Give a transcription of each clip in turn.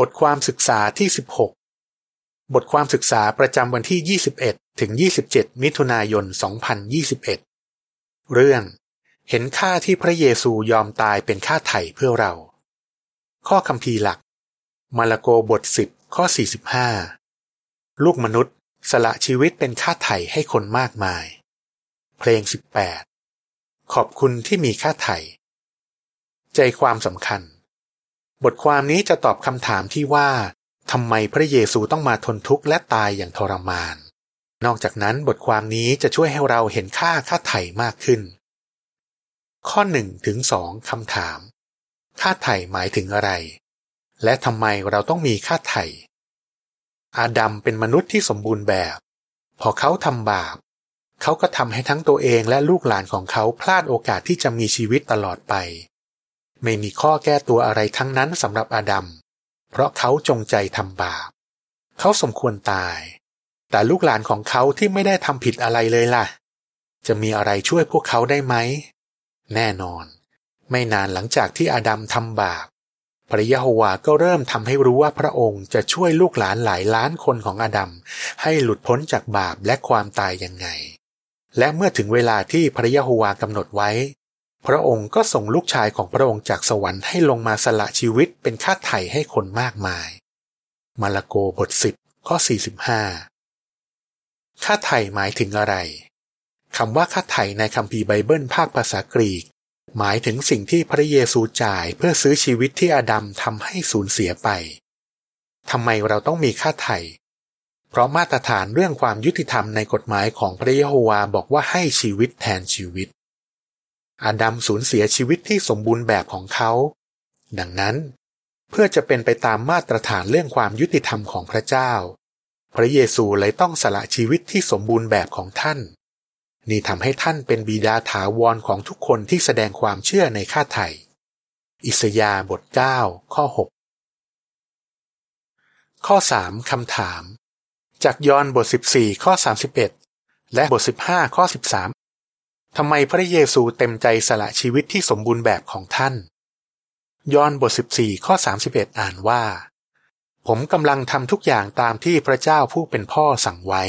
บทความศึกษาที่16บทความศึกษาประจำวันที่21ถึง27มิถุนายน2021เรื่องเห็นค่าที่พระเยซูยอมตายเป็นค่าไถ่เพื่อเราข้อคัมภีร์หลักมาระโกบท10ข้อ45ลูกมนุษย์สละชีวิตเป็นค่าไถ่ให้คนมากมายเพลง18ขอบคุณที่มีค่าไถ่ใจความสำคัญบทความนี้จะตอบคำถามที่ว่าทำไมพระเยซูต้องมาทนทุกข์และตายอย่างทรมานนอกจากนั้นบทความนี้จะช่วยให้เราเห็นค่าไถ่มากขึ้นข้อ1ถึง2คำถามค่าไถ่หมายถึงอะไรและทำไมเราต้องมีค่าไถ่อาดัมเป็นมนุษย์ที่สมบูรณ์แบบพอเขาทำบาปเขาก็ทำให้ทั้งตัวเองและลูกหลานของเขาพลาดโอกาสที่จะมีชีวิตตลอดไปไม่มีข้อแก้ตัวอะไรทั้งนั้นสำหรับอาดัมเพราะเขาจงใจทำบาปเขาสมควรตายแต่ลูกหลานของเขาที่ไม่ได้ทำผิดอะไรเลยล่ะจะมีอะไรช่วยพวกเขาได้ไหมแน่นอนไม่นานหลังจากที่อาดัมทำบาปพระยะโฮวาก็เริ่มทำให้รู้ว่าพระองค์จะช่วยลูกหลานหลายล้านคนของอาดัมให้หลุดพ้นจากบาปและความตายยังไงและเมื่อถึงเวลาที่พระยะโฮวากำหนดไว้พระองค์ก็ส่งลูกชายของพระองค์จากสวรรค์ให้ลงมาสละชีวิตเป็นค่าไถ่ให้คนมากมายมาระโกบท10ข้อ45ค่าไถ่หมายถึงอะไรคำว่าค่าไถ่ในคัมภีร์ไบเบิลภาคภาษากรีกหมายถึงสิ่งที่พระเยซูจ่ายเพื่อซื้อชีวิตที่อาดัมทำให้สูญเสียไปทำไมเราต้องมีค่าไถ่เพราะมาตรฐานเรื่องความยุติธรรมในกฎหมายของพระยะโฮวาบอกว่าให้ชีวิตแทนชีวิตอาดัมสูญเสียชีวิตที่สมบูรณ์แบบของเขาดังนั้นเพื่อจะเป็นไปตามมาตรฐานเรื่องความยุติธรรมของพระเจ้าพระเยซูเลยต้องสละชีวิตที่สมบูรณ์แบบของท่านนี่ทำให้ท่านเป็นบิดาถาวรของทุกคนที่แสดงความเชื่อในค่าไถ่อิสยาห์บท9ข้อ6ข้อ3คำถามจากยอห์นบท14ข้อ31และบท15ข้อ13ทำไมพระเยซูเต็มใจสละชีวิตที่สมบูรณ์แบบของท่านยอห์นบท14ข้อ31อ่านว่าผมกำลังทำทุกอย่างตามที่พระเจ้าผู้เป็นพ่อสั่งไว้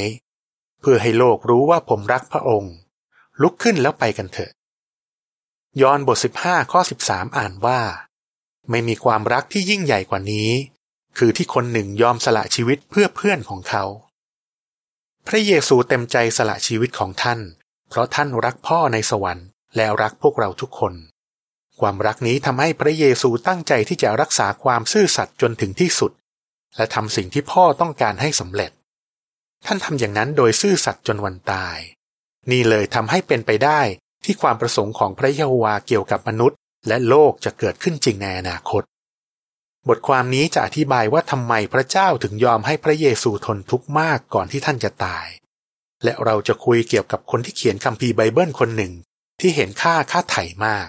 เพื่อให้โลกรู้ว่าผมรักพระองค์ลุกขึ้นแล้วไปกันเถอะยอห์นบท15ข้อ13อ่านว่าไม่มีความรักที่ยิ่งใหญ่กว่านี้คือที่คนหนึ่งยอมสละชีวิตเพื่อเพื่อนของเขาพระเยซูเต็มใจสละชีวิตของท่านเพราะท่านรักพ่อในสวรรค์และรักพวกเราทุกคนความรักนี้ทำให้พระเยซูตั้งใจที่จะรักษาความซื่อสัตย์จนถึงที่สุดและทำสิ่งที่พ่อต้องการให้สำเร็จท่านทำอย่างนั้นโดยซื่อสัตย์จนวันตายนี่เลยทำให้เป็นไปได้ที่ความประสงค์ของพระยะโฮวาเกี่ยวกับมนุษย์และโลกจะเกิดขึ้นจริงในอนาคตบทความนี้จะอธิบายว่าทำไมพระเจ้าถึงยอมให้พระเยซูทนทุกข์มากก่อนที่ท่านจะตายและเราจะคุยเกี่ยวกับคนที่เขียนคัมภีร์ไบเบิลคนหนึ่งที่เห็นค่าไถ่มาก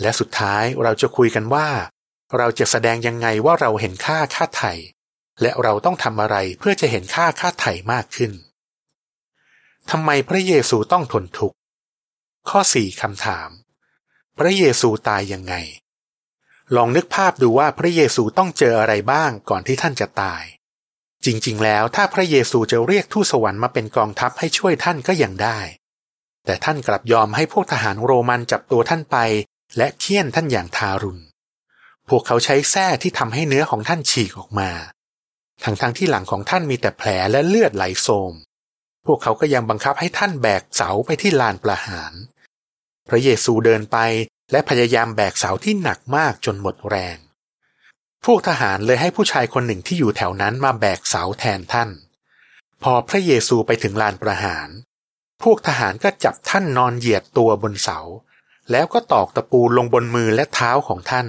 และสุดท้ายเราจะคุยกันว่าเราจะแสดงยังไงว่าเราเห็นค่าไถ่และเราต้องทำอะไรเพื่อจะเห็นค่าไถ่มากขึ้นทำไมพระเยซูต้องทนทุกข์ข้อ4คำถามพระเยซูตายยังไงลองนึกภาพดูว่าพระเยซูต้องเจออะไรบ้างก่อนที่ท่านจะตายจริงๆแล้วถ้าพระเยซูจะเรียกทูตสวรรค์มาเป็นกองทัพให้ช่วยท่านก็ยังได้แต่ท่านกลับยอมให้พวกทหารโรมันจับตัวท่านไปและเฆี่ยนท่านอย่างทารุณพวกเขาใช้แส้ที่ทำให้เนื้อของท่านฉีกออกมาทั้งที่หลังของท่านมีแต่แผลและเลือดไหลโสมพวกเขาก็ยังบังคับให้ท่านแบกเสาไปที่ลานประหารพระเยซูเดินไปและพยายามแบกเสาที่หนักมากจนหมดแรงพวกทหารเลยให้ผู้ชายคนหนึ่งที่อยู่แถวนั้นมาแบกเสาแทนท่านพอพระเยซูไปถึงลานประหารพวกทหารก็จับท่านนอนเหยียดตัวบนเสาแล้วก็ตอกตะปูลงบนมือและเท้าของท่าน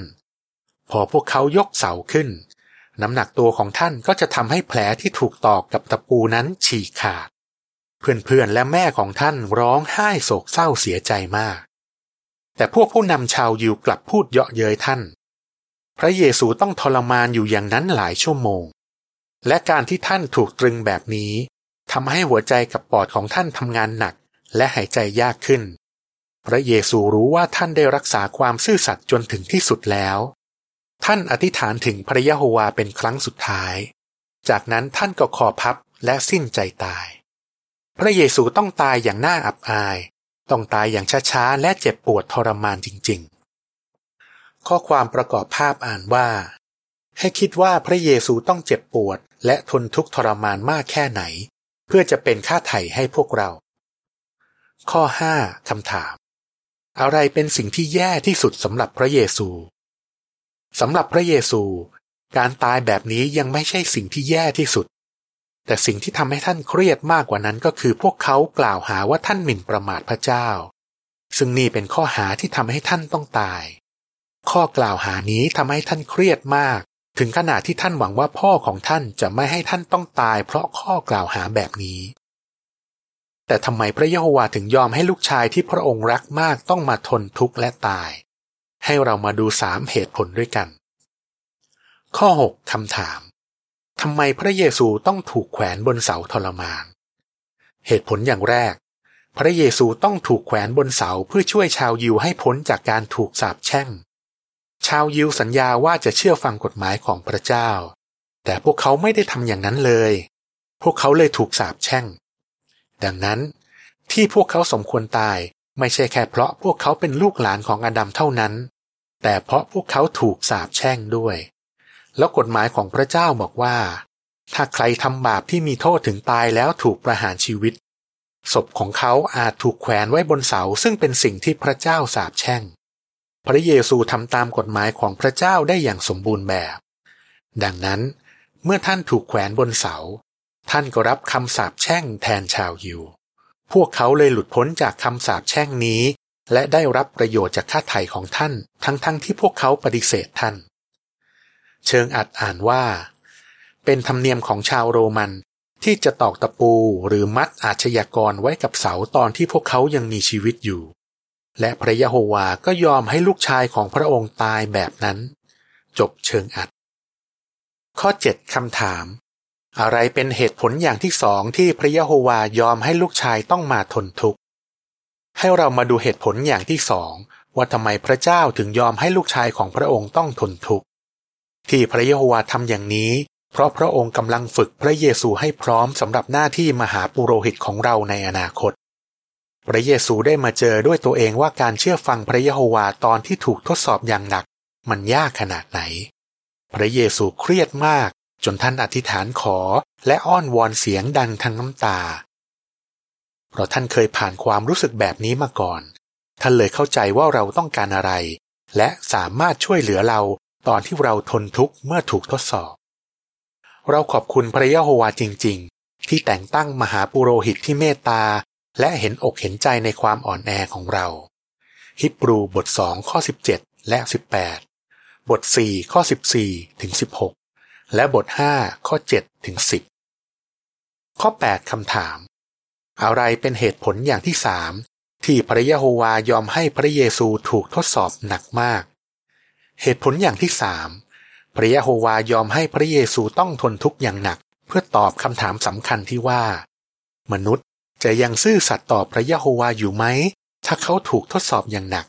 พอพวกเขายกเสาขึ้นน้ำหนักตัวของท่านก็จะทำให้แผลที่ถูกตอกกับตะปูนั้นฉีกขาดเพื่อนๆและแม่ของท่านร้องไห้โศกเศร้าเสียใจมากแต่พวกผู้นำชาวยิวกลับพูดเยาะเย้ยท่านพระเยซูต้องทรมานอยู่อย่างนั้นหลายชั่วโมงและการที่ท่านถูกตรึงแบบนี้ทำให้หัวใจกับปอดของท่านทำงานหนักและหายใจยากขึ้นพระเยซูรู้ว่าท่านได้รักษาความซื่อสัตย์จนถึงที่สุดแล้ว ท่านอธิษฐานถึงพระยะโฮวาเป็นครั้งสุดท้ายจากนั้นท่านก็คอพับและสิ้นใจตายพระเยซูต้องตายอย่างน่าอับอายต้องตายอย่างช้าๆและเจ็บปวดทรมานจริงๆข้อความประกอบภาพอ่านว่าให้คิดว่าพระเยซูต้องเจ็บปวดและทนทุกข์ทรมานมากแค่ไหนเพื่อจะเป็นค่าไถ่ให้พวกเราข้อ5คำถามอะไรเป็นสิ่งที่แย่ที่สุดสำหรับพระเยซูสำหรับพระเยซูการตายแบบนี้ยังไม่ใช่สิ่งที่แย่ที่สุดแต่สิ่งที่ทำให้ท่านเครียดมากกว่านั้นก็คือพวกเขากล่าวหาว่าท่านหมิ่นประมาทพระเจ้าซึ่งนี่เป็นข้อหาที่ทำให้ท่านต้องตายข้อกล่าวหานี้ทำให้ท่านเครียดมากถึงขนาดที่ท่านหวังว่าพ่อของท่านจะไม่ให้ท่านต้องตายเพราะข้อกล่าวหาแบบนี้แต่ทำไมพระยะโฮวาถึงยอมให้ลูกชายที่พระองค์รักมากต้องมาทนทุกข์และตายให้เรามาดู3เหตุผลด้วยกันข้อ6คำถามทำไมพระเยซูต้องถูกแขวนบนเสาทรมานเหตุผลอย่างแรกพระเยซูต้องถูกแขวนบนเสาเพื่อช่วยชาวยิวให้พ้นจากการถูกสาปแช่งชาวยิวสัญญาว่าจะเชื่อฟังกฎหมายของพระเจ้าแต่พวกเขาไม่ได้ทำอย่างนั้นเลยพวกเขาเลยถูกสาปแช่งดังนั้นที่พวกเขาสมควรตายไม่ใช่แค่เพราะพวกเขาเป็นลูกหลานของอาดัมเท่านั้นแต่เพราะพวกเขาถูกสาปแช่งด้วยแล้วกฎหมายของพระเจ้าบอกว่าถ้าใครทำบาปที่มีโทษถึงตายแล้วถูกประหารชีวิตศพของเขาอาจถูกแขวนไว้บนเสาซึ่งเป็นสิ่งที่พระเจ้าสาปแช่งพระเยซูทำตามกฎหมายของพระเจ้าได้อย่างสมบูรณ์แบบดังนั้นเมื่อท่านถูกแขวนบนเสาท่านก็รับคำสาปแช่งแทนชาวยิวพวกเขาเลยหลุดพ้นจากคำสาปแช่งนี้และได้รับประโยชน์จากค่าไถ่ของท่านทั้งที่พวกเขาปฏิเสธท่านเชิงอัดอ่านว่าเป็นธรรมเนียมของชาวโรมันที่จะตอกตะปูหรือมัดอาชญากรไว้กับเสาตอนที่พวกเขายังมีชีวิตอยู่และพระยะโฮวาก็ยอมให้ลูกชายของพระองค์ตายแบบนั้นจบเชิงอัดข้อ7คำถามอะไรเป็นเหตุผลอย่างที่2ที่พระยะโฮวายอมให้ลูกชายต้องมาทนทุกข์ให้เรามาดูเหตุผลอย่างที่2ว่าทำไมพระเจ้าถึงยอมให้ลูกชายของพระองค์ต้องทนทุกข์ที่พระยะโฮวาทำอย่างนี้เพราะพระองค์กำลังฝึกพระเยซูให้พร้อมสำหรับหน้าที่มหาปุโรหิตของเราในอนาคตพระเยซูได้มาเจอด้วยตัวเองว่าการเชื่อฟังพระยะโฮวาตอนที่ถูกทดสอบอย่างหนักมันยากขนาดไหนพระเยซูเครียดมากจนท่านอธิษฐานขอและอ้อนวอนเสียงดังทั้งน้ำตาเพราะท่านเคยผ่านความรู้สึกแบบนี้มาก่อนท่านเลยเข้าใจว่าเราต้องการอะไรและสามารถช่วยเหลือเราตอนที่เราทนทุกข์เมื่อถูกทดสอบเราขอบคุณพระยะโฮวาจริงๆที่แต่งตั้งมหาปุโรหิตที่เมตตาและเห็นอกเห็นใจในความอ่อนแอของเราฮีบรูบท2ข้อ17และ18บท4ข้อ14ถึง16และบท5ข้อ7ถึง10ข้อ8คำถามอะไรเป็นเหตุผลอย่างที่3ที่พระยะโฮวายอมให้พระเยซูถูกทดสอบหนักมากเหตุผลอย่างที่3พระยะโฮวายอมให้พระเยซูต้องทนทุกข์อย่างหนักเพื่อตอบคำถามสำคัญที่ว่ามนุษย์จะยังซื่อสัตย์ต่อพระยะโฮวาอยู่ไหมถ้าเขาถูกทดสอบอย่างหนัก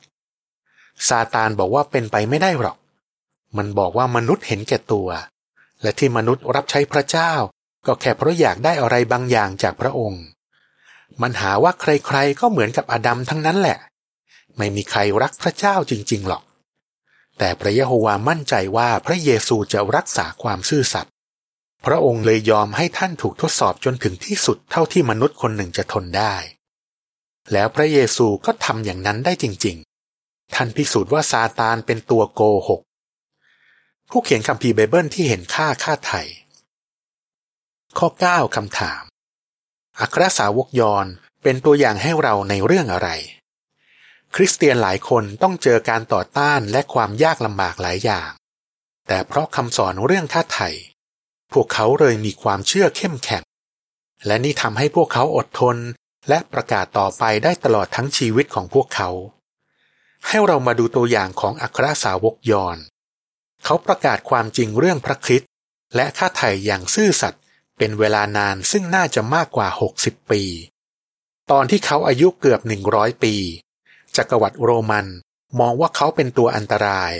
ซาตานบอกว่าเป็นไปไม่ได้หรอกมันบอกว่ามนุษย์เห็นแก่ตัวและที่มนุษย์รับใช้พระเจ้าก็แค่เพราะอยากได้อะไรบางอย่างจากพระองค์มันหาว่าใครๆก็เหมือนกับอาดัมทั้งนั้นแหละไม่มีใครรักพระเจ้าจริงๆหรอกแต่พระยะโฮวามั่นใจว่าพระเยซูจะรักษาความซื่อสัตย์พระองค์เลยยอมให้ท่านถูกทดสอบจนถึงที่สุดเท่าที่มนุษย์คนหนึ่งจะทนได้แล้วพระเยซูก็ทำอย่างนั้นได้จริงๆท่านพิสูจน์ว่าซาตานเป็นตัวโกหกผู้เขียนคัมภีร์ไบเบิลที่เห็นค่าไถ่ข้อ9คำถามอัครสาวกยอห์นเป็นตัวอย่างให้เราในเรื่องอะไรคริสเตียนหลายคนต้องเจอการต่อต้านและความยากลำบากหลายอย่างแต่เพราะคำสอนเรื่องค่าไถ่พวกเขาเลยมีความเชื่อเข้มแข็งและนี่ทำให้พวกเขาอดทนและประกาศต่อไปได้ตลอดทั้งชีวิตของพวกเขาให้เรามาดูตัวอย่างของอัครสาวกยอห์นเขาประกาศความจริงเรื่องพระคริสต์และค่าไถ่อย่างซื่อสัตย์เป็นเวลานานซึ่งน่าจะมากกว่า60ปีตอนที่เขาอายุเกือบ100ปีจักรวรรดิโรมันมองว่าเขาเป็นตัวอันตราย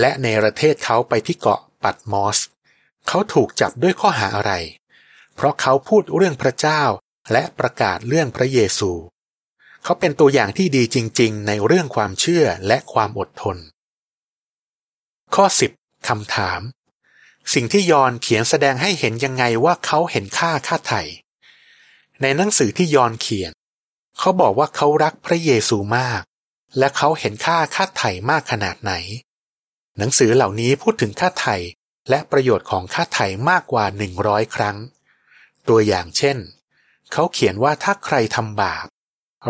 และในประเทศเขาไปที่เกาะปัดมอสเขาถูกจับด้วยข้อหาอะไรเพราะเขาพูดเรื่องพระเจ้าและประกาศเรื่องพระเยซูเขาเป็นตัวอย่างที่ดีจริงๆในเรื่องความเชื่อและความอดทนข้อ10คำถามสิ่งที่ยอห์นเขียนแสดงให้เห็นยังไงว่าเขาเห็นค่าไถ่ในหนังสือที่ยอห์นเขียนเขาบอกว่าเขารักพระเยซูมากและเขาเห็นค่าไถ่มากขนาดไหนหนังสือเหล่านี้พูดถึงค่าไถ่และประโยชน์ของค่าไถ่มากกว่า100ครั้งตัวอย่างเช่นเขาเขียนว่าถ้าใครทำบาป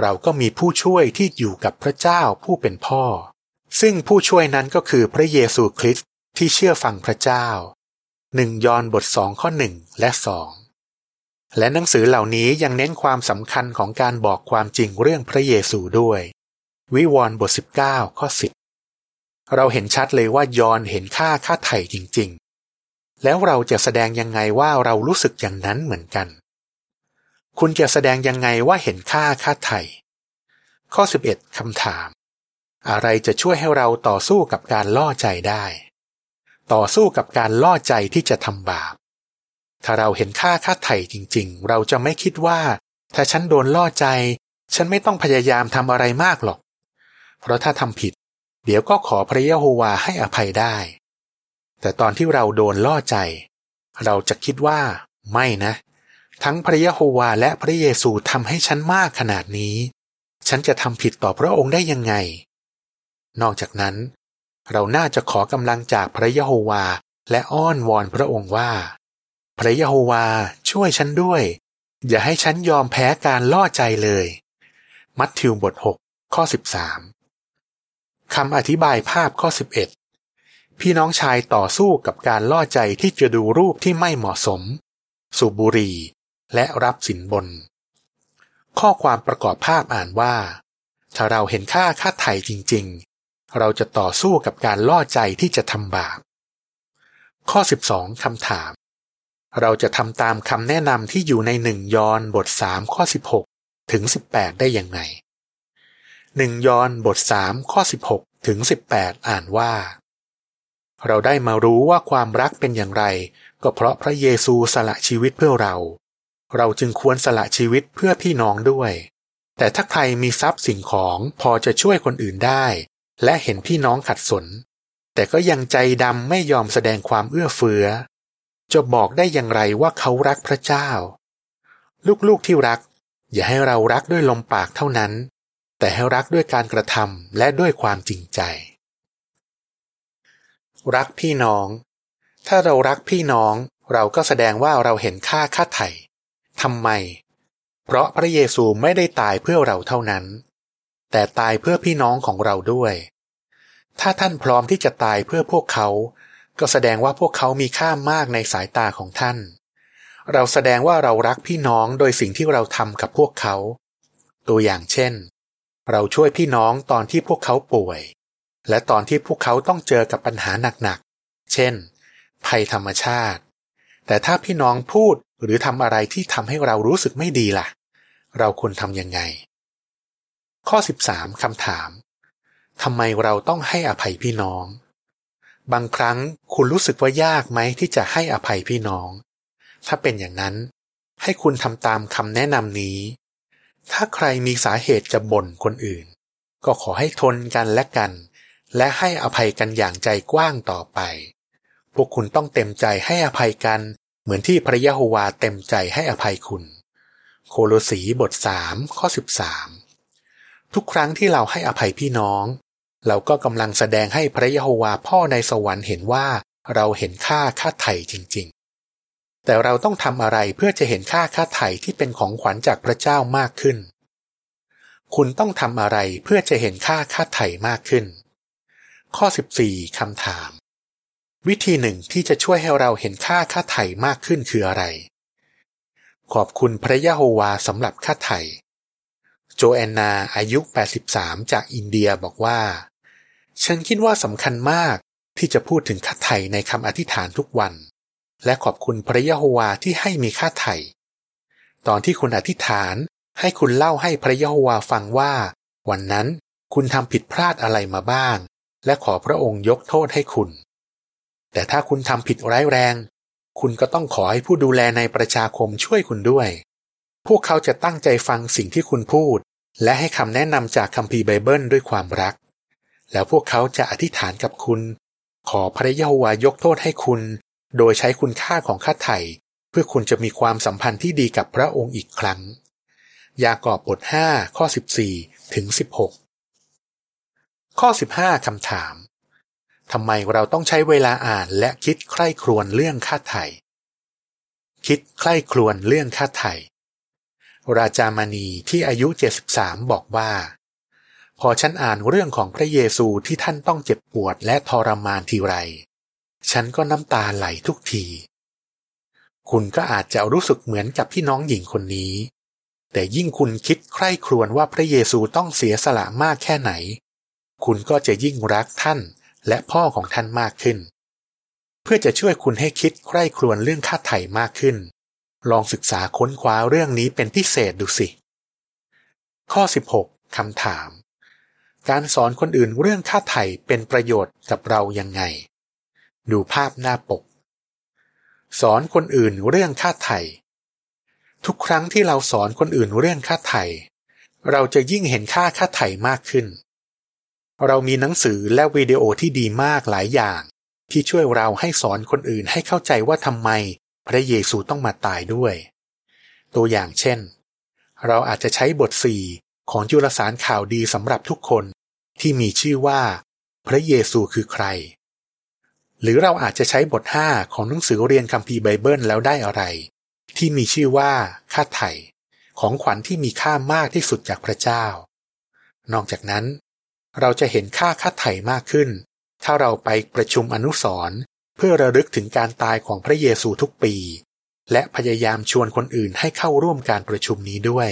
เราก็มีผู้ช่วยที่อยู่กับพระเจ้าผู้เป็นพ่อซึ่งผู้ช่วยนั้นก็คือพระเยซูคริสต์ที่เชื่อฟังพระเจ้า1 ยอห์นบท2ข้อ1และ2และหนังสือเหล่านี้ยังเน้นความสำคัญของการบอกความจริงเรื่องพระเยซูด้วยวิวรณ์บท19ข้อ10เราเห็นชัดเลยว่ายอห์นเห็นค่าไถ่จริงๆแล้วเราจะแสดงยังไงว่าเรารู้สึกอย่างนั้นเหมือนกันคุณจะแสดงยังไงว่าเห็นค่าไถ่ข้อ11คำถามอะไรจะช่วยให้เราต่อสู้กับการล่อใจได้ต่อสู้กับการล่อใจที่จะทำบาปถ้าเราเห็นค่าไถ่จริงๆเราจะไม่คิดว่าถ้าฉันโดนล่อใจฉันไม่ต้องพยายามทำอะไรมากหรอกเพราะถ้าทำผิดเดี๋ยวก็ขอพระยะโฮวาให้อภัยได้แต่ตอนที่เราโดนล่อใจเราจะคิดว่าไม่นะทั้งพระยะโฮวาและพระเยซูทำให้ฉันมากขนาดนี้ฉันจะทำผิดต่อพระองค์ได้ยังไงนอกจากนั้นเราน่าจะขอกำลังจากพระยะโฮวาและอ้อนวอนพระองค์ว่าพระยะโฮวาช่วยฉันด้วยอย่าให้ฉันยอมแพ้การล่อใจเลยมัทธิวบท6ข้อ13คำอธิบายภาพข้อ11พี่น้องชายต่อสู้กับการล่อใจที่จะดูรูปที่ไม่เหมาะสมสูบบุหรี่และรับสินบนข้อความประกอบภาพอ่านว่าถ้าเราเห็นค่าไถ่จริงๆเราจะต่อสู้กับการล่อใจที่จะทำบาปข้อ12คำถามเราจะทำตามคำแนะนำที่อยู่ใน1ยอห์นบท3ข้อ16ถึง18ได้ยังไง1ยอห์นบท3ข้อ16ถึง18อ่านว่าเราได้มารู้ว่าความรักเป็นอย่างไรก็เพราะพระเยซูสละชีวิตเพื่อเราจึงควรสละชีวิตเพื่อพี่น้องด้วยแต่ถ้าใครมีทรัพย์สิ่งของพอจะช่วยคนอื่นได้และเห็นพี่น้องขัดสนแต่ก็ยังใจดำไม่ยอมแสดงความเอื้อเฟื้อจะบอกได้อย่างไรว่าเขารักพระเจ้าลูกที่รักอย่าให้เรารักด้วยลมปากเท่านั้นแต่ให้รักด้วยการกระทำและด้วยความจริงใจรักพี่น้องถ้าเรารักพี่น้องเราก็แสดงว่าเราเห็นค่าไถ่ทำไมเพราะพระเยซูไม่ได้ตายเพื่อเราเท่านั้นแต่ตายเพื่อพี่น้องของเราด้วยถ้าท่านพร้อมที่จะตายเพื่อพวกเขาก็แสดงว่าพวกเขามีค่ามากในสายตาของท่านเราแสดงว่าเรารักพี่น้องโดยสิ่งที่เราทำกับพวกเขาตัวอย่างเช่นเราช่วยพี่น้องตอนที่พวกเขาป่วยและตอนที่พวกเขาต้องเจอกับปัญหาหนักๆเช่นภัยธรรมชาติแต่ถ้าพี่น้องพูดหรือทำอะไรที่ทำให้เรารู้สึกไม่ดีล่ะเราควรทำยังไงข้อ13คำถามทำไมเราต้องให้อภัยพี่น้องบางครั้งคุณรู้สึกว่ายากไหมที่จะให้อภัยพี่น้องถ้าเป็นอย่างนั้นให้คุณทำตามคำแนะนำนี้ถ้าใครมีสาเหตุจะบ่นคนอื่นก็ขอให้ทนกันและกันและให้อภัยกันอย่างใจกว้างต่อไปพวกคุณต้องเต็มใจให้อภัยกันเหมือนที่พระยะโฮวาเต็มใจให้อภัยคุณโคโลสีบท3ข้อ13ทุกครั้งที่เราให้อภัยพี่น้องเราก็กำลังแสดงให้พระยะโฮวาพ่อในสวรรค์เห็นว่าเราเห็นค่าไถ่จริงๆแต่เราต้องทำอะไรเพื่อจะเห็นค่าไถ่ที่เป็นของขวัญจากพระเจ้ามากขึ้นคุณต้องทำอะไรเพื่อจะเห็นค่าไถ่มากขึ้นข้อ14คำถามวิธีหนึ่งที่จะช่วยให้เราเห็นค่าไถ่มากขึ้นคืออะไรขอบคุณพระยะโฮวาสำหรับค่าไถ่โจแอนนาอายุ83จากอินเดียบอกว่าฉันคิดว่าสำคัญมากที่จะพูดถึงค่าไถ่ในคำอธิษฐานทุกวันและขอบคุณพระยะโฮวาที่ให้มีค่าไถ่ตอนที่คุณอธิษฐานให้คุณเล่าให้พระยะโฮวาฟังว่าวันนั้นคุณทำผิดพลาดอะไรมาบ้าง และขอพระองค์ยกโทษให้คุณแต่ถ้าคุณทำผิดร้ายแรงคุณก็ต้องขอให้ผู้ดูแลในประชาคมช่วยคุณด้วยพวกเขาจะตั้งใจฟังสิ่งที่คุณพูดและให้คำแนะนำจากคัมภีร์ไบเบิลด้วยความรักแล้วพวกเขาจะอธิษฐานกับคุณขอพระยะโฮวาห์ยกโทษให้คุณโดยใช้คุณค่าของค่าไถ่เพื่อคุณจะมีความสัมพันธ์ที่ดีกับพระองค์อีกครั้งยากอบบท5ข้อ14ถึง16ข้อ15คำถามทำไมเราต้องใช้เวลาอ่านและคิดใคร่ครวญเรื่องค่าไถ่คิดใคร่ครวญเรื่องค่าไถ่ราจามณีที่อายุ73บอกว่าพอฉันอ่านเรื่องของพระเยซูที่ท่านต้องเจ็บปวดและทรมานทีไรฉันก็น้ำตาไหลทุกทีคุณก็อาจจะรู้สึกเหมือนกับพี่น้องหญิงคนนี้แต่ยิ่งคุณคิดใคร่ครวญว่าพระเยซูต้องเสียสละมากแค่ไหนคุณก็จะยิ่งรักท่านและพ่อของท่านมากขึ้นเพื่อจะช่วยคุณให้คิดใคร่ครวญเรื่องค่าไถ่มากขึ้นลองศึกษาค้นคว้าเรื่องนี้เป็นพิเศษดูสิข้อ16คำถามการสอนคนอื่นเรื่องค่าไถ่เป็นประโยชน์กับเรายังไงดูภาพหน้าปกสอนคนอื่นเรื่องค่าไถ่ทุกครั้งที่เราสอนคนอื่นเรื่องค่าไถ่เราจะยิ่งเห็นค่าไถ่มากขึ้นเรามีหนังสือและวิดีโอที่ดีมากหลายอย่างที่ช่วยเราให้สอนคนอื่นให้เข้าใจว่าทำไมพระเยซูต้องมาตายด้วยตัวอย่างเช่นเราอาจจะใช้บท4ของจุลสารข่าวดีสำหรับทุกคนที่มีชื่อว่าพระเยซูคือใครหรือเราอาจจะใช้บท5ของหนังสือเรียนคัมภีร์ไบเบิลแล้วได้อะไรที่มีชื่อว่าค่าไถ่ของขวัญที่มีค่ามากที่สุดจากพระเจ้านอกจากนั้นเราจะเห็นค่าไถ่มากขึ้นถ้าเราไปประชุมอนุสรณ์เพื่อระลึกถึงการตายของพระเยซูทุกปีและพยายามชวนคนอื่นให้เข้าร่วมการประชุมนี้ด้วย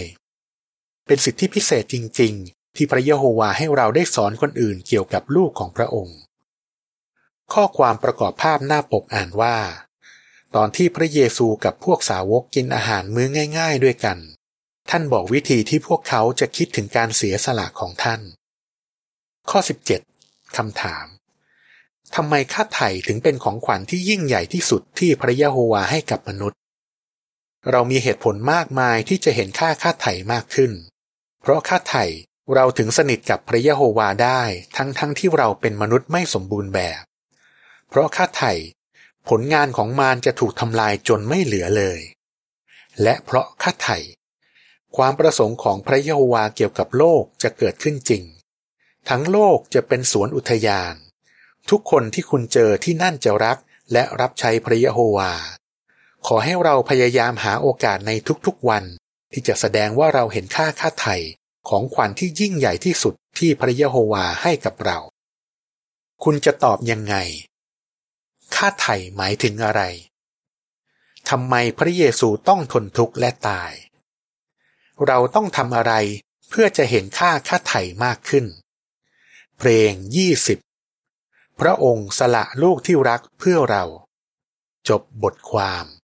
เป็นสิทธิพิเศษจริงๆที่พระยะโฮวาให้เราได้สอนคนอื่นเกี่ยวกับลูกของพระองค์ข้อความประกอบภาพหน้าปกอ่านว่าตอนที่พระเยซูกับพวกสาวกกินอาหารมื้อง่ายๆด้วยกันท่านบอกวิธีที่พวกเขาจะคิดถึงการเสียสละของท่านข้อ17คำถามทำไมค่าไถ่ถึงเป็นของขวัญที่ยิ่งใหญ่ที่สุดที่พระยะโฮวาให้กับมนุษย์เรามีเหตุผลมากมายที่จะเห็นค่าไถ่มากขึ้นเพราะค่าไถ่เราถึงสนิทกับพระยะโฮวาได้ทั้งที่เราเป็นมนุษย์ไม่สมบูรณ์แบบเพราะค่าไถ่ผลงานของมารจะถูกทำลายจนไม่เหลือเลยและเพราะค่าไถ่ความประสงค์ของพระยะโฮวาเกี่ยวกับโลกจะเกิดขึ้นจริงทั้งโลกจะเป็นสวนอุทยานทุกคนที่คุณเจอที่นั่นจะรักและรับใช้พระยะโฮวาขอให้เราพยายามหาโอกาสในทุกๆวันที่จะแสดงว่าเราเห็นค่าไถ่ของขวัญที่ยิ่งใหญ่ที่สุดที่พระยะโฮวาให้กับเราคุณจะตอบยังไงค่าไถ่หมายถึงอะไรทำไมพระเยซูต้องทนทุกข์และตายเราต้องทำอะไรเพื่อจะเห็นค่าไถ่มากขึ้นเพลง20พระองค์สละลูกที่รักเพื่อเราจบบทความ